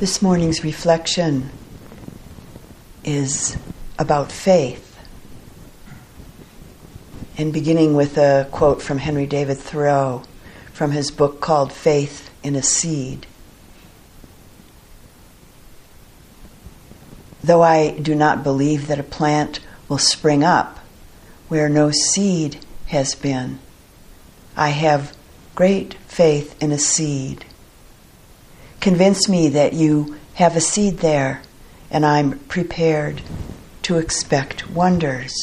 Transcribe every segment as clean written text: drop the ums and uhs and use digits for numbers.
This morning's reflection is about faith, and beginning with a quote from Henry David Thoreau from his book called Faith in a Seed. Though I do not believe that a plant will spring up where no seed has been, I have great faith in a seed. Convince me that you have a seed there, and I'm prepared to expect wonders.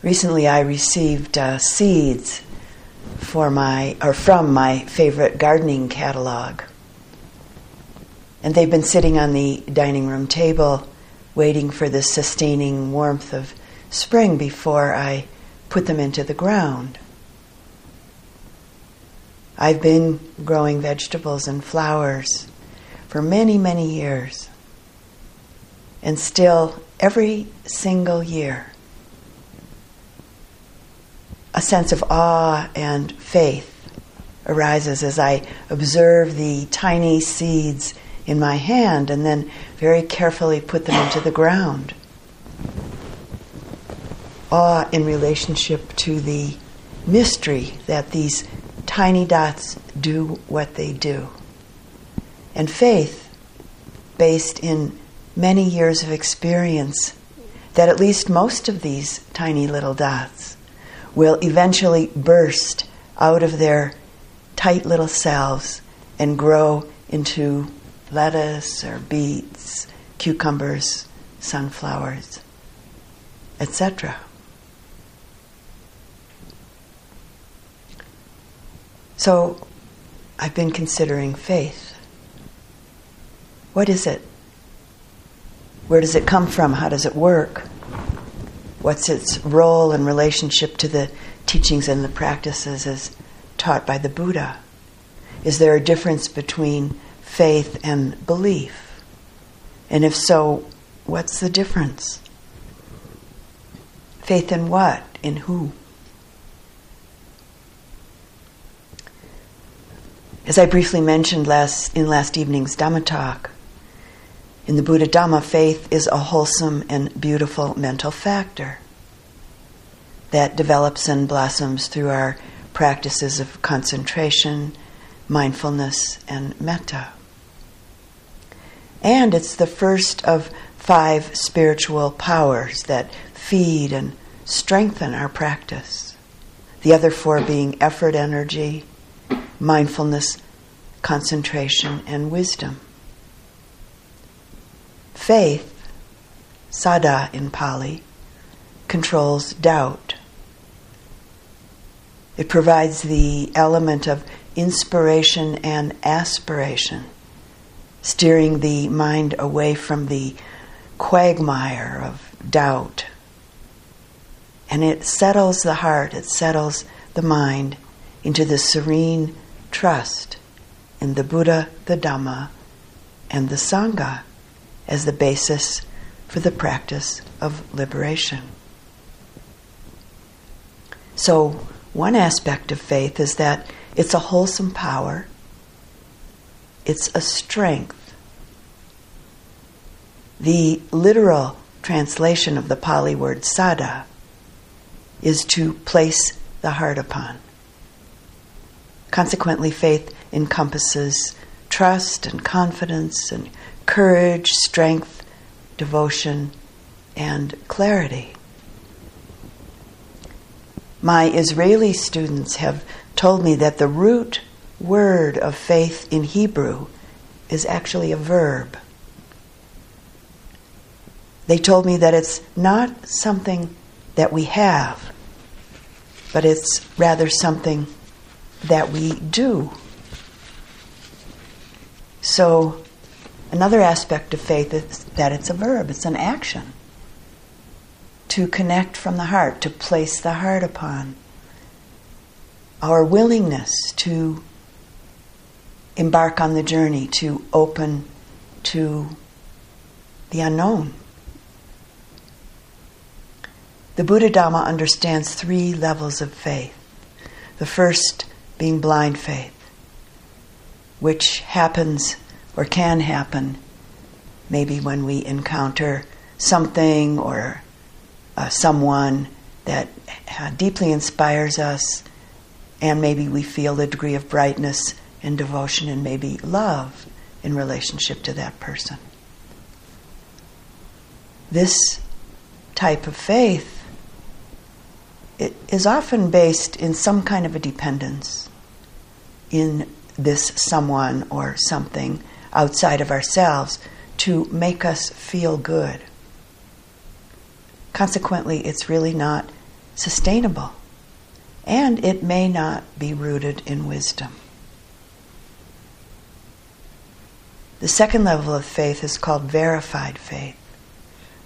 Recently, I received seeds from my favorite gardening catalog, and they've been sitting on the dining room table, waiting for the sustaining warmth of spring before I put them into the ground. I've been growing vegetables and flowers for many, many years. And still, every single year, a sense of awe and faith arises as I observe the tiny seeds in my hand and then very carefully put them into the ground. Awe in relationship to the mystery that these tiny dots do what they do. And faith, based in many years of experience, that at least most of these tiny little dots will eventually burst out of their tight little selves and grow into lettuce or beets, cucumbers, sunflowers, etc. So, I've been considering faith. What is it? Where does it come from? How does it work? What's its role in relationship to the teachings and the practices as taught by the Buddha? Is there a difference between faith and belief? And if so, what's the difference? Faith in what? In who? As I briefly mentioned in last evening's Dhamma talk, in the Buddha Dhamma, faith is a wholesome and beautiful mental factor that develops and blossoms through our practices of concentration, mindfulness, and metta. And it's the first of 5 spiritual powers that feed and strengthen our practice, the other 4 being effort energy, mindfulness, concentration, and wisdom. Faith, saddhā in Pali, controls doubt. It provides the element of inspiration and aspiration, steering the mind away from the quagmire of doubt. And it settles the heart, it settles the mind into the serene trust in the Buddha, the Dhamma, and the Sangha as the basis for the practice of liberation. So, one aspect of faith is that it's a wholesome power, it's a strength. The literal translation of the Pali word saddhā is to place the heart upon. Consequently, faith encompasses trust and confidence and courage, strength, devotion, and clarity. My Israeli students have told me that the root word of faith in Hebrew is actually a verb. They told me that it's not something that we have, but it's rather something that we do. So, another aspect of faith is that it's a verb, it's an action. To connect from the heart, to place the heart upon. Our willingness to embark on the journey, to open to the unknown. The Buddha Dhamma understands 3 levels of faith. The first being blind faith, which happens or can happen maybe when we encounter something or someone that deeply inspires us, and maybe we feel a degree of brightness and devotion and maybe love in relationship to that person. This type of faith, it is often based in some kind of a dependence in this someone or something outside of ourselves to make us feel good. Consequently, it's really not sustainable, and it may not be rooted in wisdom. The second level of faith is called verified faith,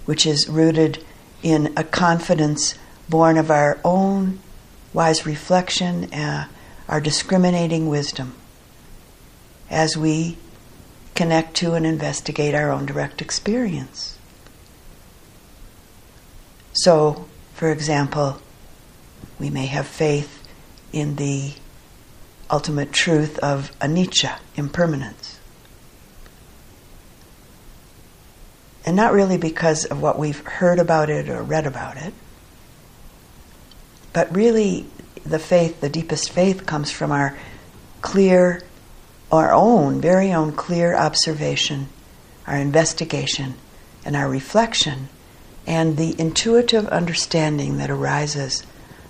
which is rooted in a confidence born of our own wise reflection, our discriminating wisdom, as we connect to and investigate our own direct experience. So, for example, we may have faith in the ultimate truth of anicca, impermanence. And not really because of what we've heard about it or read about it, but really the faith, the deepest faith, comes from our clear, our own, very own clear observation, our investigation, and our reflection, and the intuitive understanding that arises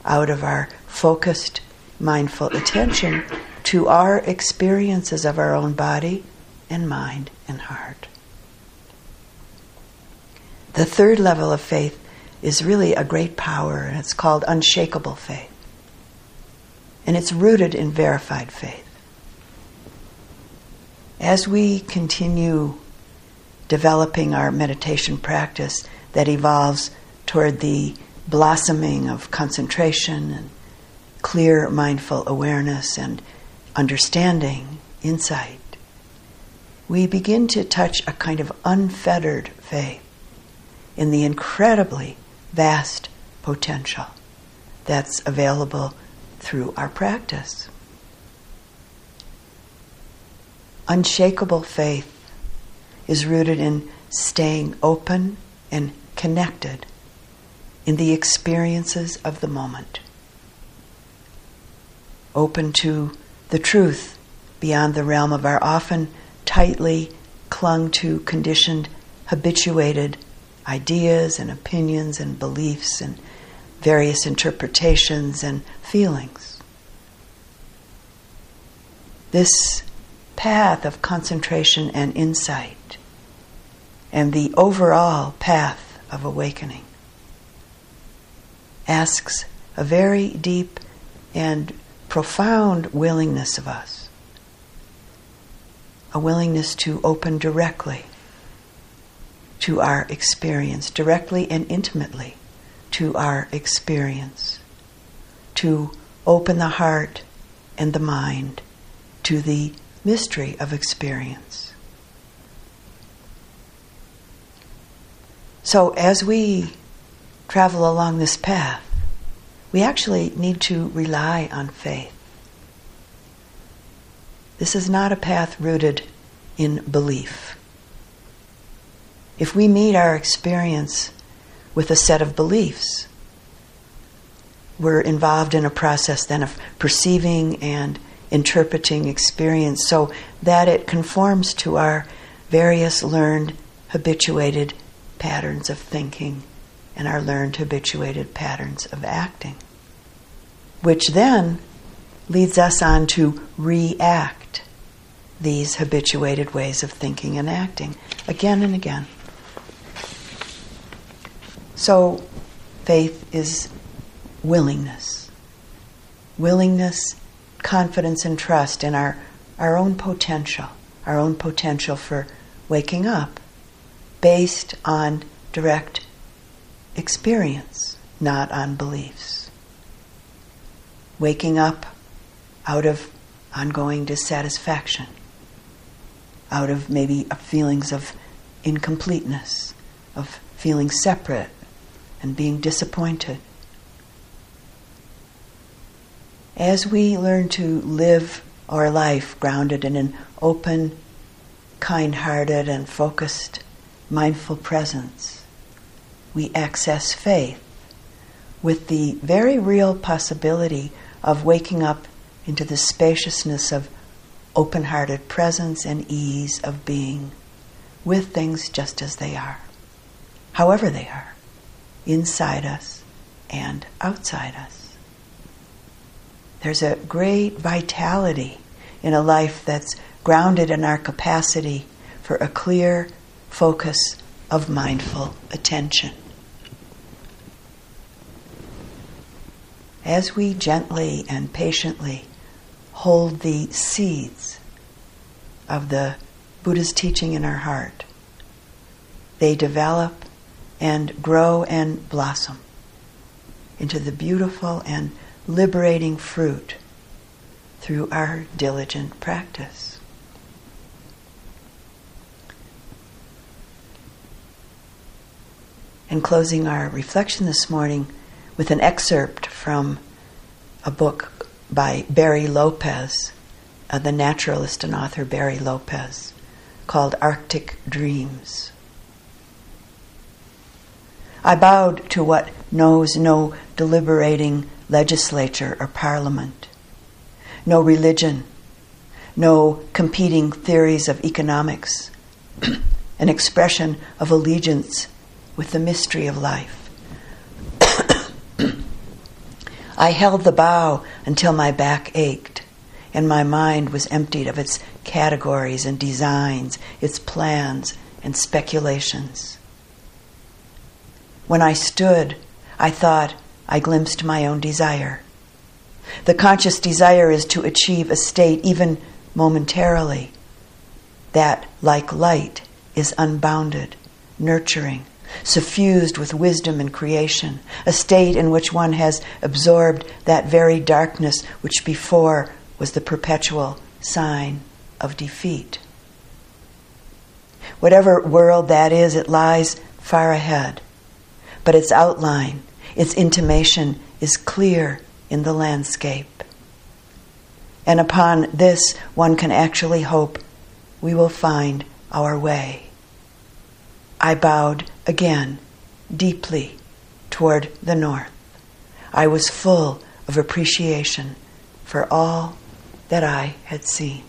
out of our focused, mindful attention to our experiences of our own body and mind and heart. The third level of faith is really a great power, and it's called unshakable faith. And it's rooted in verified faith. As we continue developing our meditation practice that evolves toward the blossoming of concentration and clear mindful awareness and understanding, insight, we begin to touch a kind of unfettered faith in the incredibly vast potential that's available through our practice. Unshakable faith is rooted in staying open and connected in the experiences of the moment, open to the truth beyond the realm of our often tightly clung to, conditioned, habituated ideas and opinions and beliefs and various interpretations and feelings. This path of concentration and insight, and the overall path of awakening, asks a very deep and profound willingness of us, a willingness to open directly to our experience, directly and intimately to our experience, to open the heart and the mind to the mystery of experience. So as we travel along this path, we actually need to rely on faith. This is not a path rooted in belief. If we meet our experience with a set of beliefs, we're involved in a process then of perceiving and interpreting experience so that it conforms to our various learned, habituated patterns of thinking and our learned, habituated patterns of acting, which then leads us on to react these habituated ways of thinking and acting again and again. So faith is willingness. Willingness, confidence, and trust in our own potential for waking up, based on direct experience, not on beliefs. Waking up out of ongoing dissatisfaction, out of maybe feelings of incompleteness, of feeling separate and being disappointed. As we learn to live our life grounded in an open, kind-hearted and focused, mindful presence, we access faith with the very real possibility of waking up into the spaciousness of open-hearted presence and ease of being with things just as they are, however they are, inside us and outside us. There's a great vitality in a life that's grounded in our capacity for a clear focus of mindful attention. As we gently and patiently hold the seeds of the Buddha's teaching in our heart, they develop and grow and blossom into the beautiful and liberating fruit through our diligent practice. And closing our reflection this morning with an excerpt from a book by Barry Lopez, the naturalist and author Barry Lopez, called Arctic Dreams. I bowed to what knows no deliberating legislature or parliament, no religion, no competing theories of economics, an expression of allegiance with the mystery of life. I held the bough until my back ached and my mind was emptied of its categories and designs, its plans and speculations. When I stood, I thought I glimpsed my own desire. The conscious desire is to achieve a state, even momentarily, that, like light, is unbounded, nurturing, suffused with wisdom and creation, a state in which one has absorbed that very darkness which before was the perpetual sign of defeat. Whatever world that is, it lies far ahead, but its outline, its intimation is clear in the landscape. And upon this, one can actually hope we will find our way. I bowed again, deeply, toward the north. I was full of appreciation for all that I had seen.